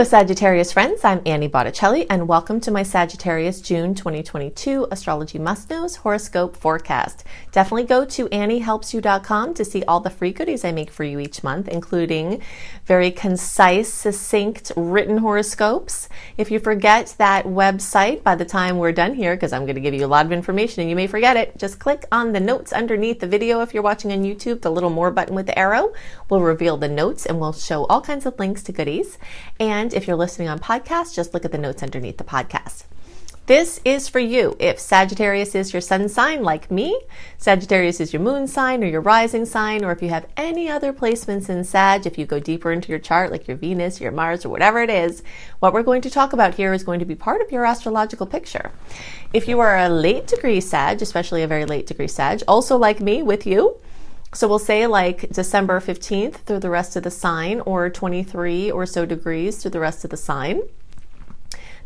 Hello Sagittarius friends, I'm Annie Botticelli and welcome to my Sagittarius June 2022 Astrology Must Knows Horoscope Forecast. Definitely go to AnnieHelpsYou.com to see all the free goodies I make for you each month, including very concise, succinct, written horoscopes. If you forget that website by the time we're done here, because I'm going to give you a lot of information and you may forget it, just click on the notes underneath the video. If you're watching on YouTube, the little more button with the arrow will reveal the notes and will show all kinds of links to goodies. And if you're listening on podcasts, just look at the notes underneath the podcast. This is for you. If Sagittarius is your sun sign, like me, Sagittarius is your moon sign or your rising sign, or if you have any other placements in Sag, if you go deeper into your chart, like your Venus, your Mars, or whatever it is, what we're going to talk about here is going to be part of your astrological picture. If you are a late degree Sag, especially a very late degree Sag, also like me with you, so we'll say like December 15th through the rest of the sign, or 23 or so degrees through the rest of the sign.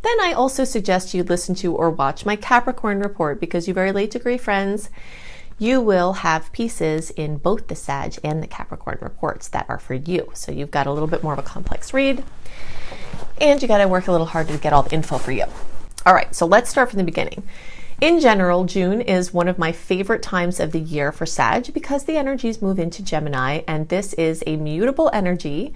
Then I also suggest you listen to or watch my Capricorn report, because you very late degree friends, you will have pieces in both the Sag and the Capricorn reports that are for you. So you've got a little bit more of a complex read, and you got to work a little harder to get all the info for you. All right, so let's start from the beginning. In general, June is one of my favorite times of the year for Sag because the energies move into Gemini, and this is a mutable energy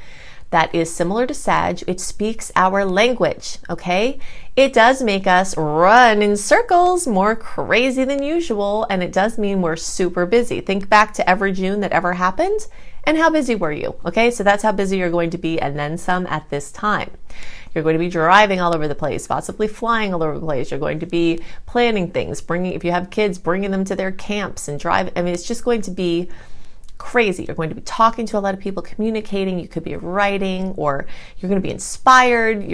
that is similar to Sag. It speaks our language, okay? It does make us run in circles more crazy than usual, and it does mean we're super busy. Think back to every June that ever happened, and how busy were you, okay? So that's how busy you're going to be, and then some at this time. You're going to be driving all over the place, possibly flying all over the place. You're going to be planning things, if you have kids, bringing them to their camps and drive. I mean, it's just going to be crazy. You're going to be talking to a lot of people, communicating. You could be writing, or you're going to be inspired.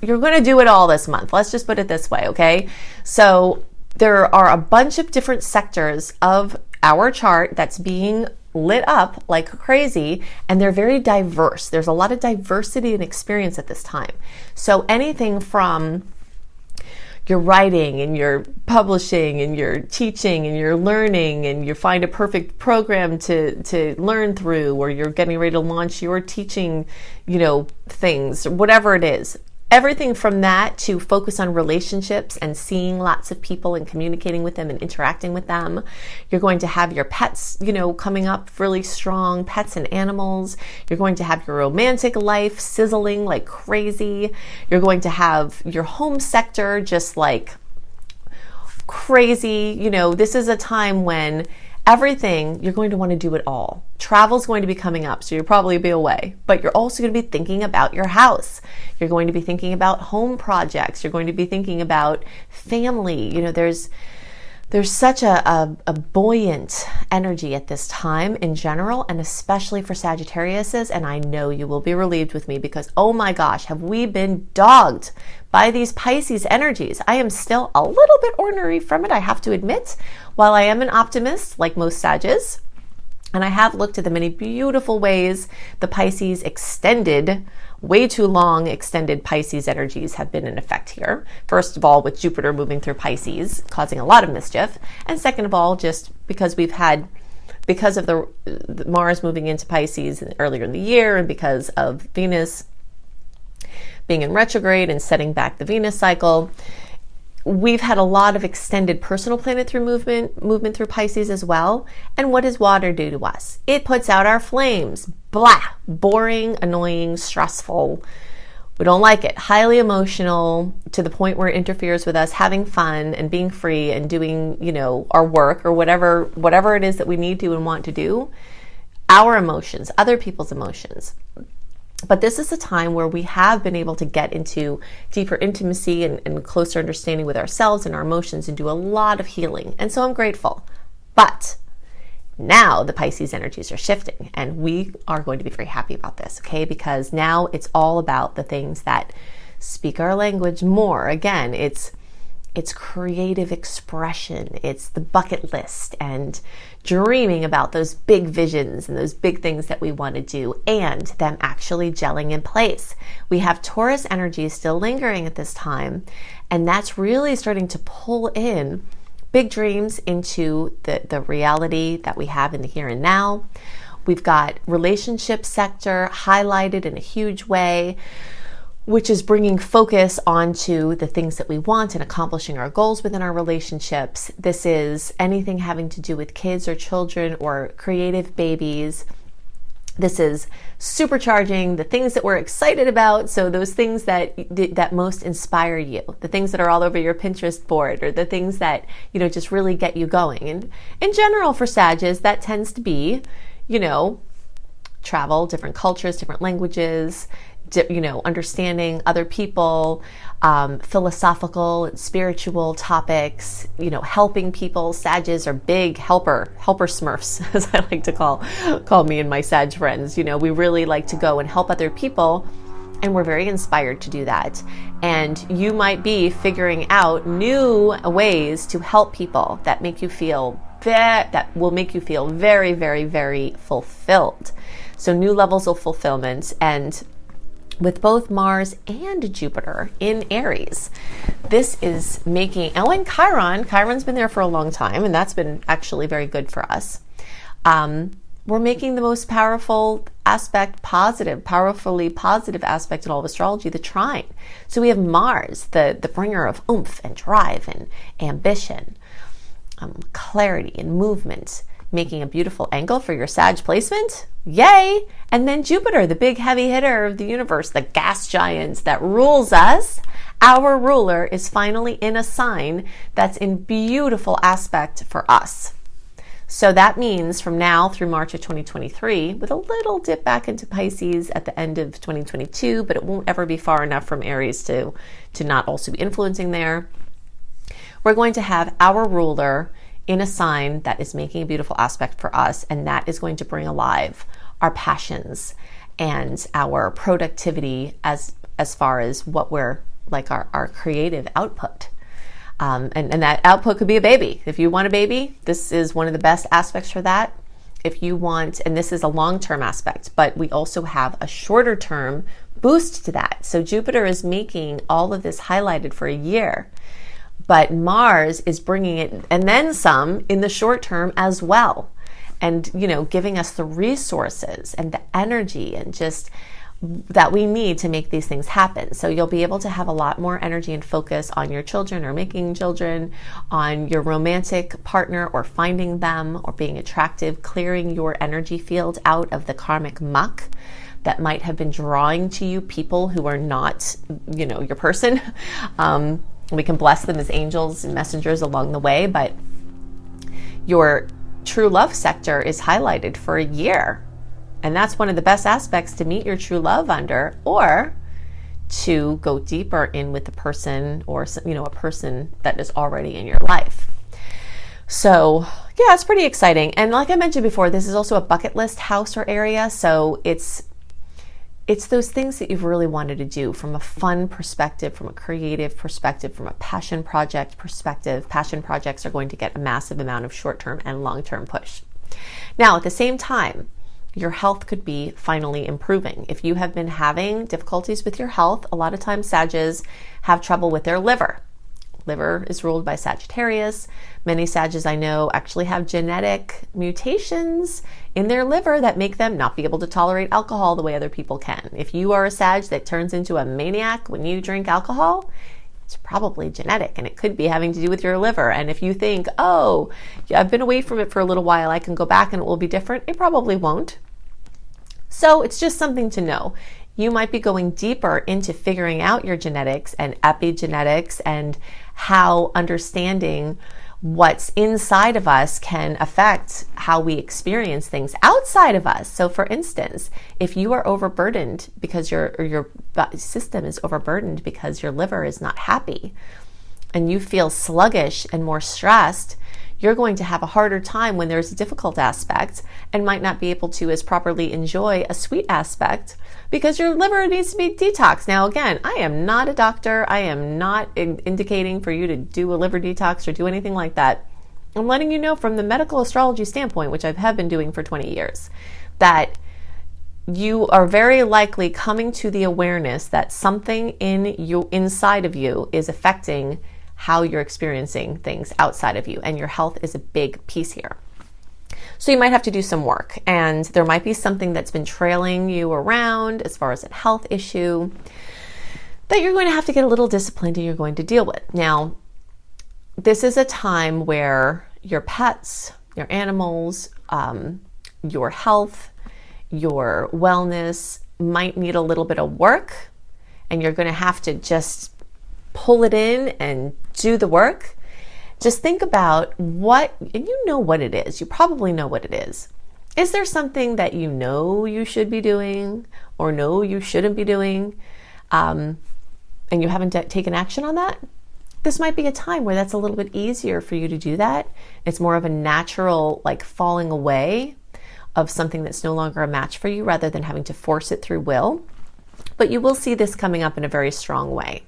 You're going to do it all this month. Let's just put it this way, okay? So there are a bunch of different sectors of our chart that's being lit up like crazy, and they're very diverse. There's a lot of diversity and experience at this time. So anything from your writing and your publishing and your teaching and your learning, and you find a perfect program to learn through, or you're getting ready to launch your teaching, things, whatever it is. Everything from that to focus on relationships and seeing lots of people and communicating with them and interacting with them. You're going to have your pets, coming up really strong, pets and animals. You're going to have your romantic life sizzling like crazy. You're going to have your home sector just like crazy. This is a time when everything, you're going to want to do it all. Travel's going to be coming up, so you'll probably be away, but you're also going to be thinking about your house. You're going to be thinking about home projects. You're going to be thinking about family. There's such a buoyant energy at this time in general, and especially for Sagittariuses, and I know you will be relieved with me because, oh my gosh, have we been dogged by these Pisces energies. I am still a little bit ornery from it, I have to admit. While I am an optimist, like most Sages, and I have looked at the many beautiful ways the Pisces way too long extended Pisces energies have been in effect here. First of all, with Jupiter moving through Pisces, causing a lot of mischief. And second of all, just because because of the Mars moving into Pisces earlier in the year, and because of Venus being in retrograde and setting back the Venus cycle, we've had a lot of extended personal planet through movement through Pisces as well. And what does water do to us? It puts out our flames. Blah, boring, annoying, stressful. We don't like it. Highly emotional, to the point where it interferes with us having fun and being free and doing, our work or whatever it is that we need to and want to do. Our emotions, other people's emotions. But this is a time where we have been able to get into deeper intimacy and closer understanding with ourselves and our emotions, and do a lot of healing. And so I'm grateful. But now the Pisces energies are shifting, and we are going to be very happy about this, okay? Because now it's all about the things that speak our language more. Again, it's creative expression. It's the bucket list and dreaming about those big visions and those big things that we want to do, and them actually gelling in place. We have Taurus energy still lingering at this time, and that's really starting to pull in big dreams into the reality that we have in the here and now. We've got relationship sector highlighted in a huge way. which is bringing focus onto the things that we want and accomplishing our goals within our relationships. This is anything having to do with kids or children or creative babies. This is supercharging the things that we're excited about. So those things that most inspire you, the things that are all over your Pinterest board, or the things that, you know, just really get you going. And in general for Sagittarius, that tends to be, you know, travel, different cultures, different languages, you know, understanding other people, philosophical and spiritual topics, you know, helping people. Sagittarius are big helper smurfs, as I like to call me and my Sag friends. You know, we really like to go and help other people, and we're very inspired to do that. And you might be figuring out new ways to help people that make you feel that will make you feel very, very, very fulfilled. So new levels of fulfillment. And with both Mars and Jupiter in Aries, this is making, oh, and Chiron's been there for a long time, and that's been actually very good for us. We're making the most powerfully positive aspect in all of astrology, the trine. So we have Mars, the bringer of oomph and drive and ambition, clarity and movement, making a beautiful angle for your Sag placement. Yay! And then Jupiter, the big heavy hitter of the universe, the gas giant that rules us. Our ruler is finally in a sign that's in beautiful aspect for us. So that means from now through March of 2023, with a little dip back into Pisces at the end of 2022, but it won't ever be far enough from Aries to not also be influencing there. We're going to have our ruler in a sign that is making a beautiful aspect for us, and that is going to bring alive our passions and our productivity as far as what we're like our creative output. And that output could be a baby. If you want a baby, this is one of the best aspects for that. If you want, and this is a long-term aspect, but we also have a shorter term boost to that. So Jupiter is making all of this highlighted for a year, but Mars is bringing it and then some in the short term as well. And, you know, giving us the resources and the energy and just that we need to make these things happen. So you'll be able to have a lot more energy and focus on your children or making children, on your romantic partner or finding them or being attractive, clearing your energy field out of the karmic muck that might have been drawing to you people who are not, you know, your person. We can bless them as angels and messengers along the way, but your true love sector is highlighted for a year. And that's one of the best aspects to meet your true love under, or to go deeper in with the person or, you know, a person that is already in your life. So yeah, it's pretty exciting. And like I mentioned before, this is also a bucket list house or area. So it's those things that you've really wanted to do from a fun perspective, from a creative perspective, from a passion project perspective. Passion projects are going to get a massive amount of short-term and long-term push. Now, at the same time, your health could be finally improving. If you have been having difficulties with your health, a lot of times Sagittarius have trouble with their liver. Liver is ruled by Sagittarius. Many Sagittarius I know actually have genetic mutations in their liver that make them not be able to tolerate alcohol the way other people can. If you are a Sag that turns into a maniac when you drink alcohol, it's probably genetic, and it could be having to do with your liver. And if you think, oh, yeah, I've been away from it for a little while, I can go back and it will be different, it probably won't. So it's just something to know. You might be going deeper into figuring out your genetics and epigenetics and how understanding what's inside of us can affect how we experience things outside of us. So for instance, if you are overburdened because your system is overburdened because your liver is not happy and you feel sluggish and more stressed, you're going to have a harder time when there's a difficult aspect and might not be able to as properly enjoy a sweet aspect because your liver needs to be detoxed. Now, again, I am not a doctor. I am not indicating for you to do a liver detox or do anything like that. I'm letting you know from the medical astrology standpoint, which I have been doing for 20 years, that you are very likely coming to the awareness that something inside of you is affecting how you're experiencing things outside of you, and your health is a big piece here. So you might have to do some work, and there might be something that's been trailing you around as far as a health issue. that you're going to have to get a little disciplined and you're going to deal with. Now, this is a time where your pets, your animals, your health, your wellness might need a little bit of work, and you're going to have to just pull it in and do the work. Just think about what, and you know what it is. You probably know what it is. Is there something that you know you should be doing or know you shouldn't be doing, and you haven't taken action on that? This might be a time where that's a little bit easier for you to do that. It's more of a natural, like, falling away of something that's no longer a match for you rather than having to force it through will. But you will see this coming up in a very strong way.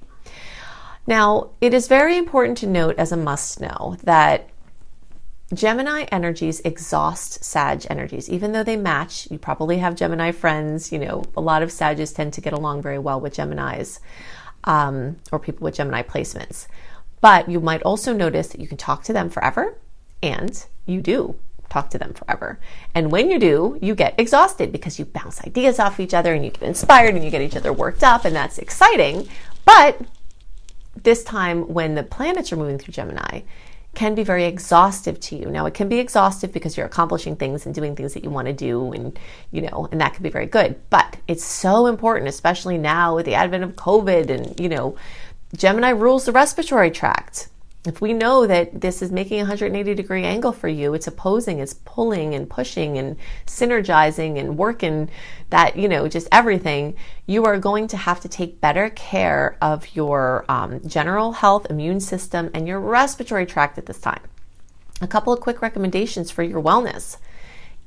Now, it is very important to note as a must know that Gemini energies exhaust Sag energies. Even though they match, you probably have Gemini friends. You know, a lot of Sagittarius tend to get along very well with Geminis, or people with Gemini placements. But you might also notice that you can talk to them forever, and you do talk to them forever. And when you do, you get exhausted because you bounce ideas off each other and you get inspired and you get each other worked up, and that's exciting. But this time when the planets are moving through Gemini can be very exhaustive to you. Now, it can be exhaustive because you're accomplishing things and doing things that you want to do, and you know, and that can be very good. But it's so important, especially now with the advent of COVID, and you know, Gemini rules the respiratory tract. If we know that this is making a 180-degree angle for you, it's opposing, it's pulling and pushing and synergizing and working that, you know, just everything, you are going to have to take better care of your general health, immune system, and your respiratory tract at this time. A couple of quick recommendations for your wellness.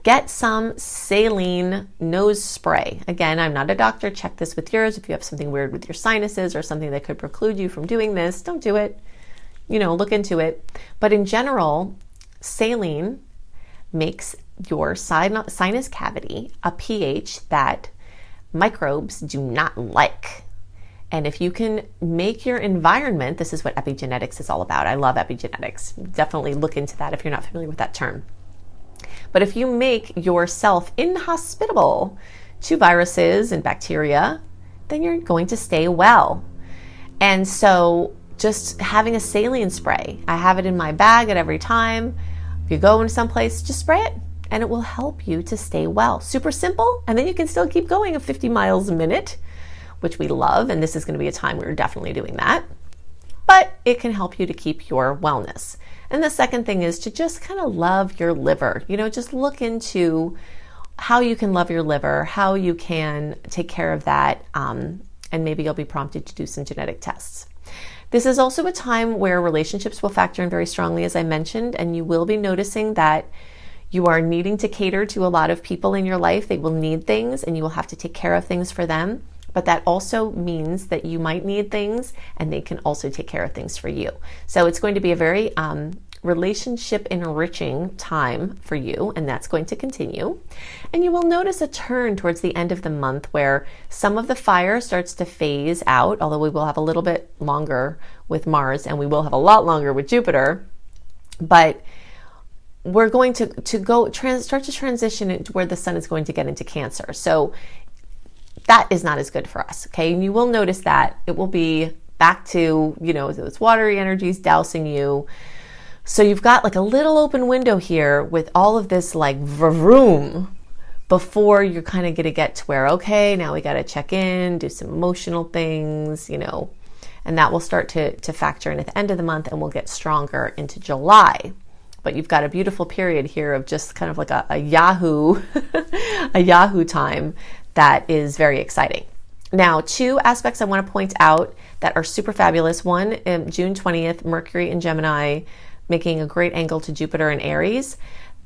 Get some saline nose spray. Again, I'm not a doctor. Check this with yours. If you have something weird with your sinuses or something that could preclude you from doing this, don't do it. You know, look into it. But in general, saline makes your sinus cavity a pH that microbes do not like. And if you can make your environment, this is what epigenetics is all about. I love epigenetics. Definitely look into that if you're not familiar with that term. But if you make yourself inhospitable to viruses and bacteria, then you're going to stay well. And so just having a saline spray, I have it in my bag at every time. If you go into someplace, just spray it, and it will help you to stay well. Super simple, and then you can still keep going at 50 miles a minute, which we love, and this is going to be a time where you're definitely doing that. But it can help you to keep your wellness. And the second thing is to just kind of love your liver. You know, just look into how you can love your liver, how you can take care of that, and maybe you'll be prompted to do some genetic tests. This is also a time where relationships will factor in very strongly, as I mentioned, and you will be noticing that you are needing to cater to a lot of people in your life. They will need things, and you will have to take care of things for them. But that also means that you might need things, and they can also take care of things for you. So it's going to be a very relationship enriching time for you, and that's going to continue. And you will notice a turn towards the end of the month where some of the fire starts to phase out, although we will have a little bit longer with Mars, and we will have a lot longer with Jupiter. But we're going to start to transition into where the sun is going to get into Cancer. So that is not as good for us, okay? And you will notice that it will be back to, you know, those watery energies dousing you. So you've got like a little open window here with all of this like vroom before you're kind of going to get to where, okay, now we got to check in, do some emotional things, you know, and that will start to factor in at the end of the month, and we'll get stronger into July. But you've got a beautiful period here of just kind of like a Yahoo time that is very exciting. Now, two aspects I want to point out that are super fabulous. One, June 20th, Mercury in Gemini, making a great angle to Jupiter in Aries.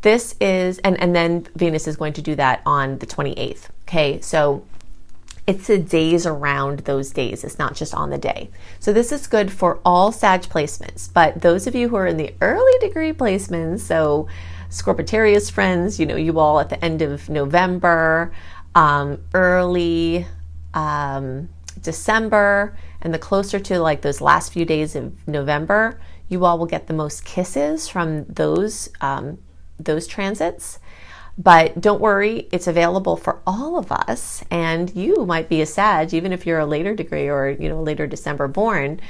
This is, and then Venus is going to do that on the 28th. Okay, so it's the days around those days. It's not just on the day. So this is good for all Sag placements, but those of you who are in the early degree placements, so Scorpitarius friends, you know, you all at the end of November, early December, and the closer to like those last few days of November, you all will get the most kisses from those transits. But don't worry, it's available for all of us. And you might be a Sag, even if you're a later degree or, you know, later December born,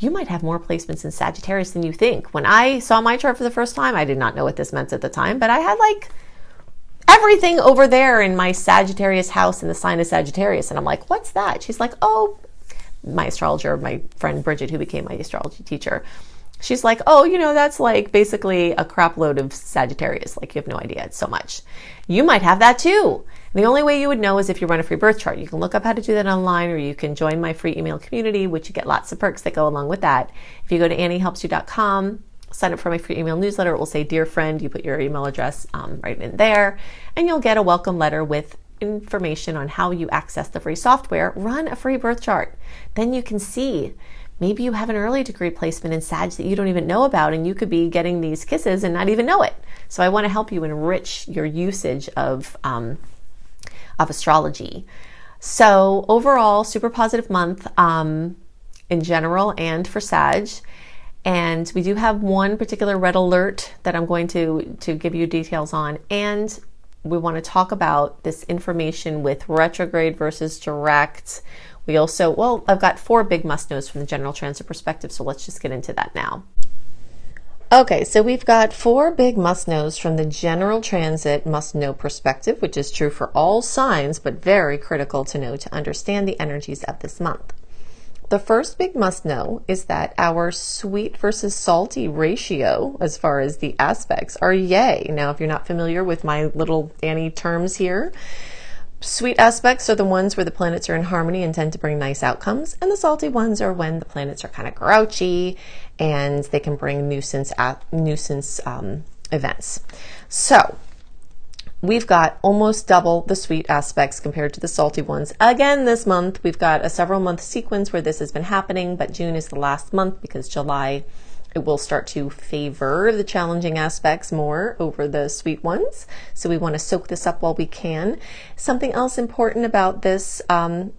you might have more placements in Sagittarius than you think. When I saw my chart for the first time, I did not know what this meant at the time, but I had like everything over there in my Sagittarius house in the sign of Sagittarius. And I'm like, what's that? She's like, oh, my astrologer, my friend Bridget, who became my astrology teacher, she's like, oh, you know, that's like basically a crap load of Sagittarius. Like, you have no idea. It's so much. You might have that too. And the only way you would know is if you run a free birth chart. You can look up how to do that online, or you can join my free email community, which you get lots of perks that go along with that. If you go to AnnieHelpsYou.com, sign up for my free email newsletter. It will say, Dear Friend. You put your email address right in there, and you'll get a welcome letter with information on how you access the free software. Run a free birth chart. Then you can see. Maybe you have an early degree placement in Sag that you don't even know about, and you could be getting these kisses and not even know it. So I want to help you enrich your usage of astrology. So overall, super positive month in general and for Sag. And we do have one particular red alert that I'm going to give you details on. And we want to talk about this information with retrograde versus direct. We also, well, I've got four big must-knows from the general transit perspective, so let's just get into that now. Okay, so we've got four big must-knows from the general transit must-know perspective, which is true for all signs, but very critical to know to understand the energies of this month. The first big must-know is that our sweet versus salty ratio, as far as the aspects, are yay. Now, if you're not familiar with my little Annie terms here, sweet aspects are the ones where the planets are in harmony and tend to bring nice outcomes, and the salty ones are when the planets are kind of grouchy and they can bring nuisance events. So we've got almost double the sweet aspects compared to the salty ones. Again, this month, we've got a several month sequence where this has been happening, but June is the last month because July, it will start to favor the challenging aspects more over the sweet ones. So we want to soak this up while we can. Something else important about this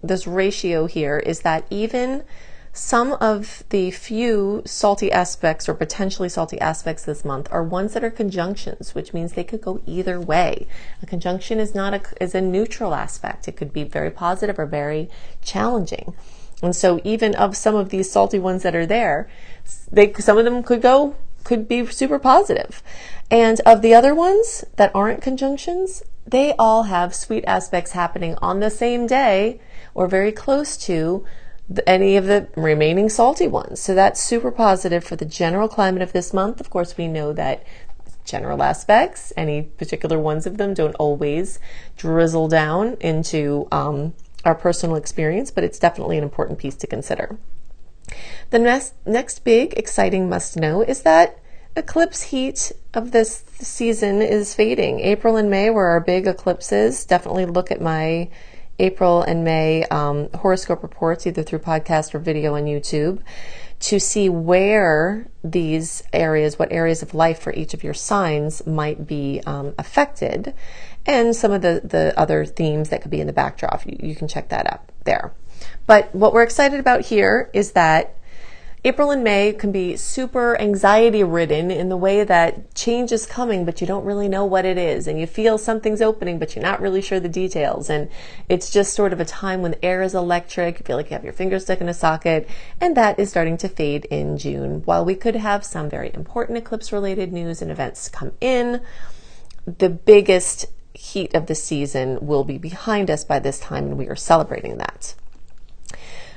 this ratio here is that even some of the few salty aspects or potentially salty aspects this month are ones that are conjunctions, which means they could go either way. A conjunction is not a neutral aspect. It could be very positive or very challenging. And so even of some of these salty ones that are there, some of them could be super positive. And of the other ones that aren't conjunctions, they all have sweet aspects happening on the same day or very close to any of the remaining salty ones. So that's super positive for the general climate of this month. Of course, we know that general aspects, any particular ones of them, don't always drizzle down into our personal experience, but it's definitely an important piece to consider. The next big exciting must know is that eclipse heat of this season is fading. April and May were our big eclipses. Definitely look at my April and May horoscope reports, either through podcast or video on YouTube, to see where these areas, what areas of life for each of your signs might be affected, and some of the other themes that could be in the backdrop. You can check that out there. But what we're excited about here is that April and May can be super anxiety ridden in the way that change is coming, but you don't really know what it is. And you feel something's opening, but you're not really sure the details. And it's just sort of a time when the air is electric. You feel like you have your fingers stuck in a socket. And that is starting to fade in June. While we could have some very important eclipse related news and events come in, the biggest heat of the season will be behind us by this time, and we are celebrating that.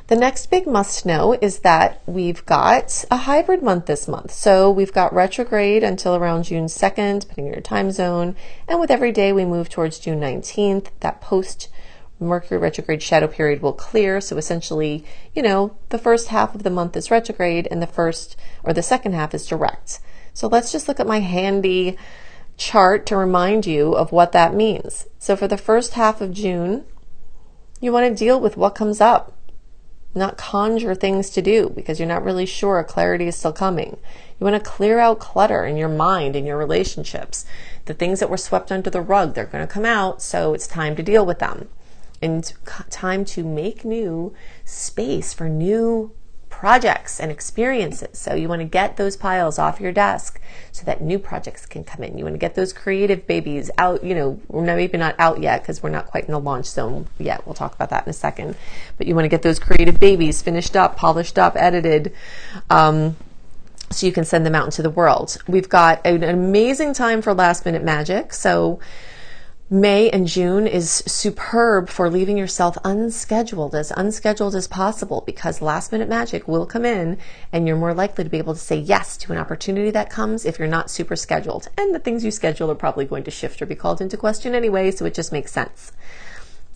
The next big must know is that we've got a hybrid month this month. So we've got retrograde until around June 2nd, depending on your time zone. And with every day we move towards June 19th, that post Mercury retrograde shadow period will clear. So essentially, you know, the first half of the month is retrograde and the second half is direct. So let's just look at my handy chart to remind you of what that means. So for the first half of June, you want to deal with what comes up, not conjure things to do because you're not really sure. Clarity is still coming. You want to clear out clutter in your mind, in your relationships. The things that were swept under the rug, they're going to come out, so it's time to deal with them. And time to make new space for new projects and experiences. So you want to get those piles off your desk so that new projects can come in. You want to get those creative babies out, you know, maybe not out yet because we're not quite in the launch zone yet. We'll talk about that in a second. But you want to get those creative babies finished up, polished up, edited, so you can send them out into the world. We've got an amazing time for last minute magic. So May and June is superb for leaving yourself unscheduled as possible, because last minute magic will come in and you're more likely to be able to say yes to an opportunity that comes if you're not super scheduled. And the things you schedule are probably going to shift or be called into question anyway, so it just makes sense.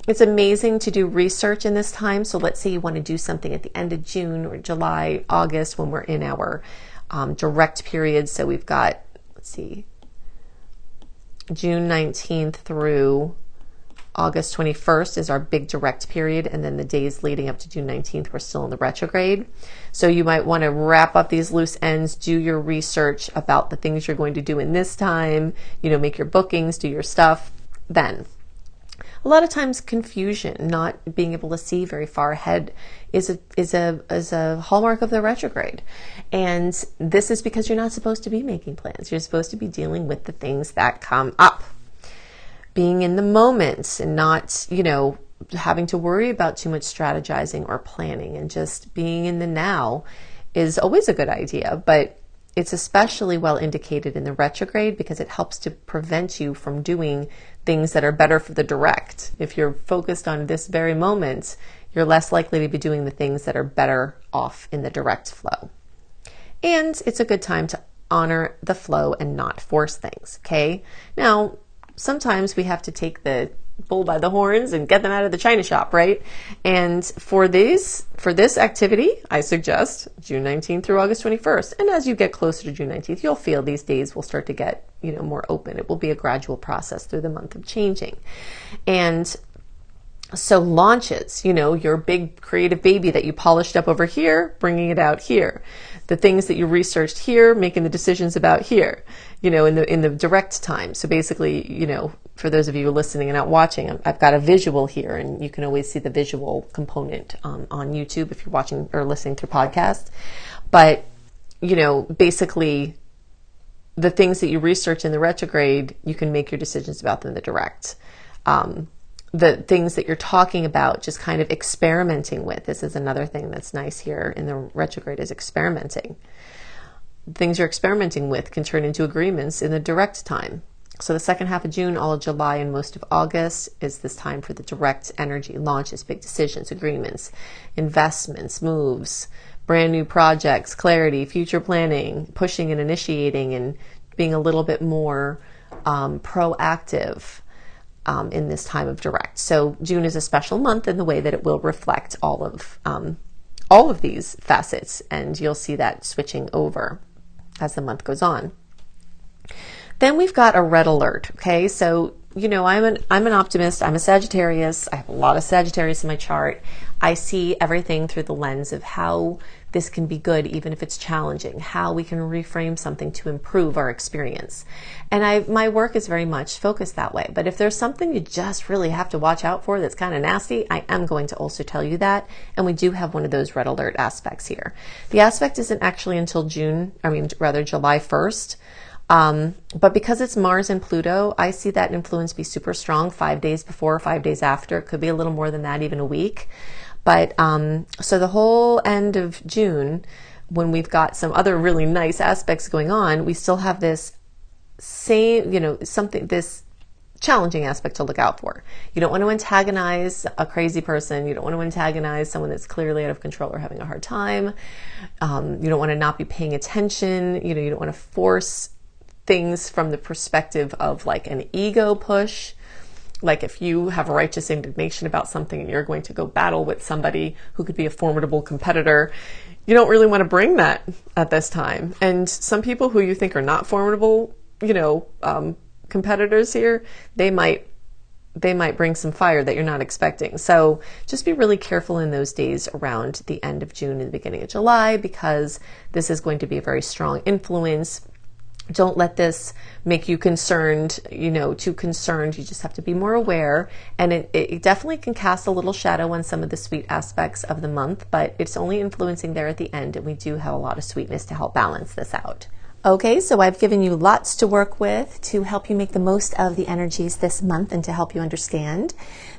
It's amazing to do research in this time. So let's say you want to do something at the end of June or July, August, when we're in our direct period. So we've got, let's see, June 19th through August 21st is our big direct period, and then the days leading up to June 19th we're still in the retrograde. So you might want to wrap up these loose ends, do your research about the things you're going to do in this time, you know, make your bookings, do your stuff. Then a lot of times confusion, not being able to see very far ahead, is a hallmark of the retrograde. And this is because you're not supposed to be making plans. You're supposed to be dealing with the things that come up. Being in the moment and not, you know, having to worry about too much strategizing or planning, and just being in the now is always a good idea, but it's especially well indicated in the retrograde because it helps to prevent you from doing things that are better for the direct. If you're focused on this very moment, you're less likely to be doing the things that are better off in the direct flow. And it's a good time to honor the flow and not force things, okay? Now, sometimes we have to take the bull by the horns and get them out of the china shop, right? And for this activity, I suggest June 19th through August 21st. And as you get closer to June 19th, you'll feel these days will start to get, you know, more open. It will be a gradual process through the month of changing. And so launches, you know, your big creative baby that you polished up over here, bringing it out here. The things that you researched here, making the decisions about here, you know, in the direct time. So basically, you know, for those of you listening and not watching, I've got a visual here, and you can always see the visual component on YouTube if you're watching or listening through podcasts. But, you know, basically the things that you research in the retrograde, you can make your decisions about them in the direct. The things that you're talking about, just kind of experimenting with. This is another thing that's nice here in the retrograde, is experimenting. Things you're experimenting with can turn into agreements in the direct time. So the second half of June, all of July, and most of August is this time for the direct energy: launches, big decisions, agreements, investments, moves, brand new projects, clarity, future planning, pushing and initiating, and being a little bit more proactive in this time of direct. So June is a special month in the way that it will reflect all of these facets, and you'll see that switching over as the month goes on. Then we've got a red alert, okay? So, you know, I'm an optimist. I'm a Sagittarius. I have a lot of Sagittarius in my chart. I see everything through the lens of how this can be good, even if it's challenging, how we can reframe something to improve our experience. And my work is very much focused that way. But if there's something you just really have to watch out for that's kind of nasty, I am going to also tell you that. And we do have one of those red alert aspects here. The aspect isn't actually until July 1st. But because it's Mars and Pluto, I see that influence be super strong 5 days before, 5 days after. It could be a little more than that, even a week. But so the whole end of June, when we've got some other really nice aspects going on, we still have this same, you know, something, this challenging aspect to look out for. You don't want to antagonize a crazy person. You don't want to antagonize someone that's clearly out of control or having a hard time. You don't want to not be paying attention. You know, you don't want to force things from the perspective of like an ego push. Like if you have righteous indignation about something and you're going to go battle with somebody who could be a formidable competitor, you don't really want to bring that at this time. And some people who you think are not formidable, you know, competitors here, they might bring some fire that you're not expecting. So just be really careful in those days around the end of June and the beginning of July, because this is going to be a very strong influence. Don't let this make you concerned, you know, too concerned. You just have to be more aware. And it definitely can cast a little shadow on some of the sweet aspects of the month, but it's only influencing there at the end. And we do have a lot of sweetness to help balance this out. Okay, so I've given you lots to work with to help you make the most of the energies this month and to help you understand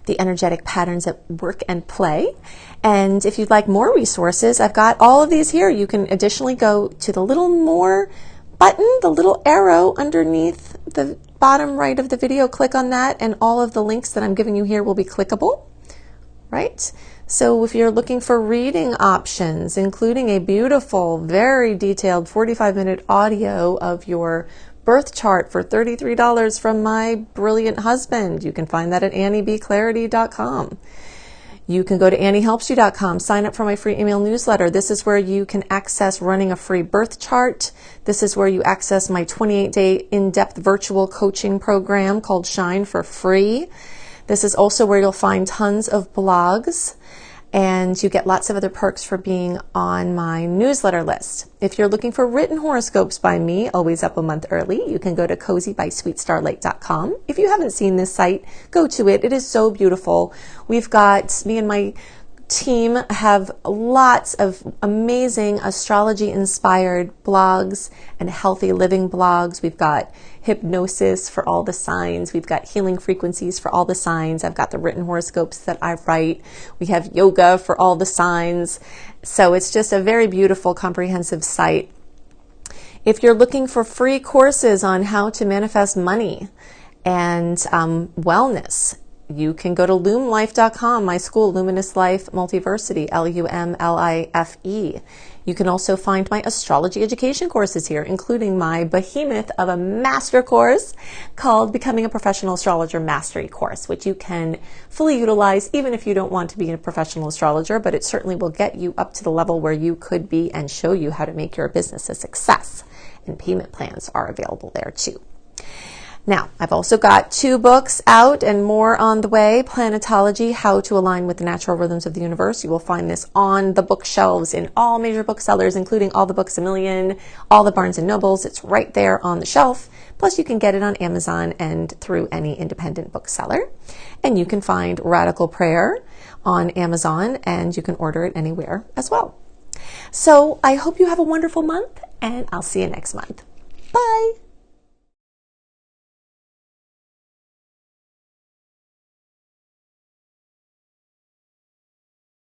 the energetic patterns at work and play. And if you'd like more resources, I've got all of these here. You can additionally go to the little more button, the little arrow underneath the bottom right of the video. Click on that and all of the links that I'm giving you here will be clickable, right? So if you're looking for reading options, including a beautiful, very detailed 45-minute audio of your birth chart for $33 from my brilliant husband, you can find that at anniebclarity.com. You can go to AnnieHelpsYou.com, sign up for my free email newsletter. This is where you can access running a free birth chart. This is where you access my 28-day in-depth virtual coaching program called SHINE for free. This is also where you'll find tons of blogs, and you get lots of other perks for being on my newsletter list. If you're looking for written horoscopes by me, always up a month early, you can go to Cozy by SweetStarLight.com. If you haven't seen this site, go to it. It is so beautiful. We've got, me and my team have lots of amazing astrology-inspired blogs and healthy living blogs. We've got hypnosis for all the signs. We've got healing frequencies for all the signs. I've got the written horoscopes that I write. We have yoga for all the signs. So it's just a very beautiful, comprehensive site. If you're looking for free courses on how to manifest money and wellness, you can go to loomlife.com, my school, Luminous Life Multiversity, L-U-M-L-I-F-E. You can also find my astrology education courses here, including my behemoth of a master course called Becoming a Professional Astrologer Mastery Course, which you can fully utilize even if you don't want to be a professional astrologer, but it certainly will get you up to the level where you could be and show you how to make your business a success. And payment plans are available there too. Now, I've also got 2 books out and more on the way. Planetology, How to Align with the Natural Rhythms of the Universe. You will find this on the bookshelves in all major booksellers, including all the Books A Million, all the Barnes & Nobles. It's right there on the shelf. Plus, you can get it on Amazon and through any independent bookseller. And you can find Radical Prayer on Amazon, and you can order it anywhere as well. So I hope you have a wonderful month, and I'll see you next month. Bye!